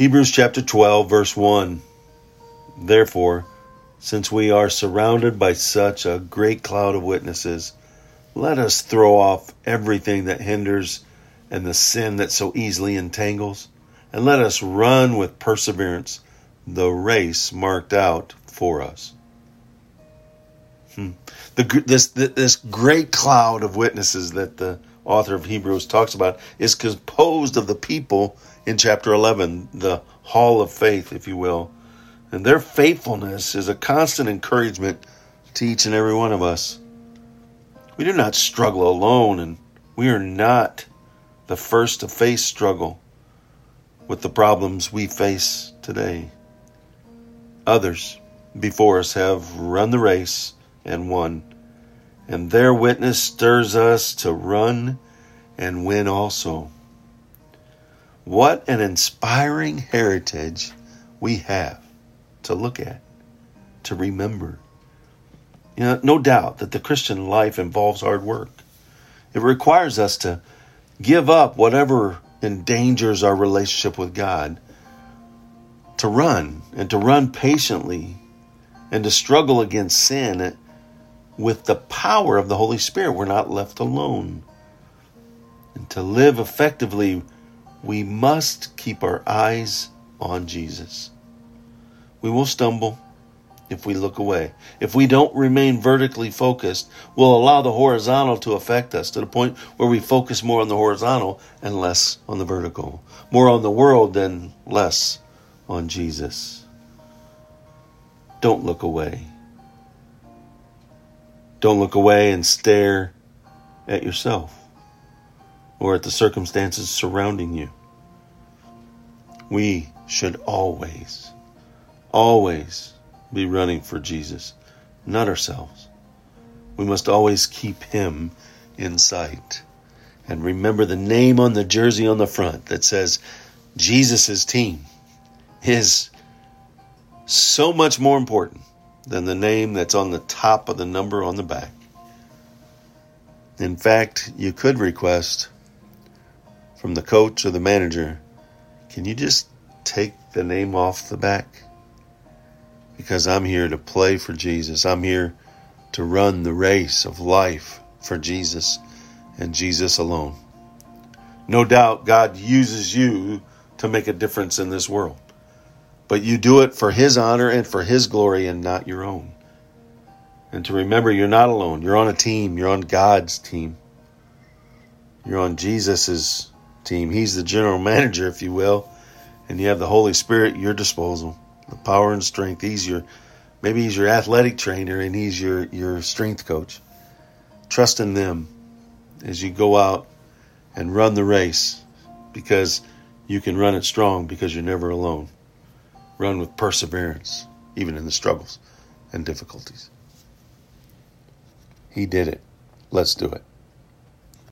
Hebrews chapter 12, verse 1. Therefore, since we are surrounded by such a great cloud of witnesses, let us throw off everything that hinders and the sin that so easily entangles, and let us run with perseverance the race marked out for us. This great cloud of witnesses that the author of Hebrews talks about is composed of the people in chapter 11, the hall of faith, if you will. And their faithfulness is a constant encouragement to each and every one of us. We do not struggle alone, and we are not the first to face struggle with the problems we face today. Others before us have run the race and won, and their witness stirs us to run and win also. What an inspiring heritage we have to look at, to remember. You know, no doubt that the Christian life involves hard work. It requires us to give up whatever endangers our relationship with God, to run, and to run patiently, and to struggle against sin with the power of the Holy Spirit. We're not left alone. And to live effectively, we must keep our eyes on Jesus. We will stumble if we look away. If we don't remain vertically focused, we'll allow the horizontal to affect us to the point where we focus more on the horizontal and less on the vertical, more on the world than less on Jesus. Don't look away. Don't look away and stare at yourself or at the circumstances surrounding you. We should always be running for Jesus, not ourselves. We must always keep him in sight. And remember the name on the jersey on the front that says Jesus' team is so much more important than the name that's on the top of the number on the back. In fact, you could request from the coach or the manager, can you just take the name off the back? Because I'm here to play for Jesus. I'm here to run the race of life for Jesus and Jesus alone. No doubt God uses you to make a difference in this world. But you do it for his honor and for his glory and not your own. And to remember, you're not alone. You're on a team. You're on God's team. You're on Jesus' team. He's the general manager, if you will. And you have the Holy Spirit at your disposal. The power and strength. Maybe he's your athletic trainer and he's your strength coach. Trust in them as you go out and run the race, because you can run it strong because you're never alone. Run with perseverance, even in the struggles and difficulties. He did it. Let's do it.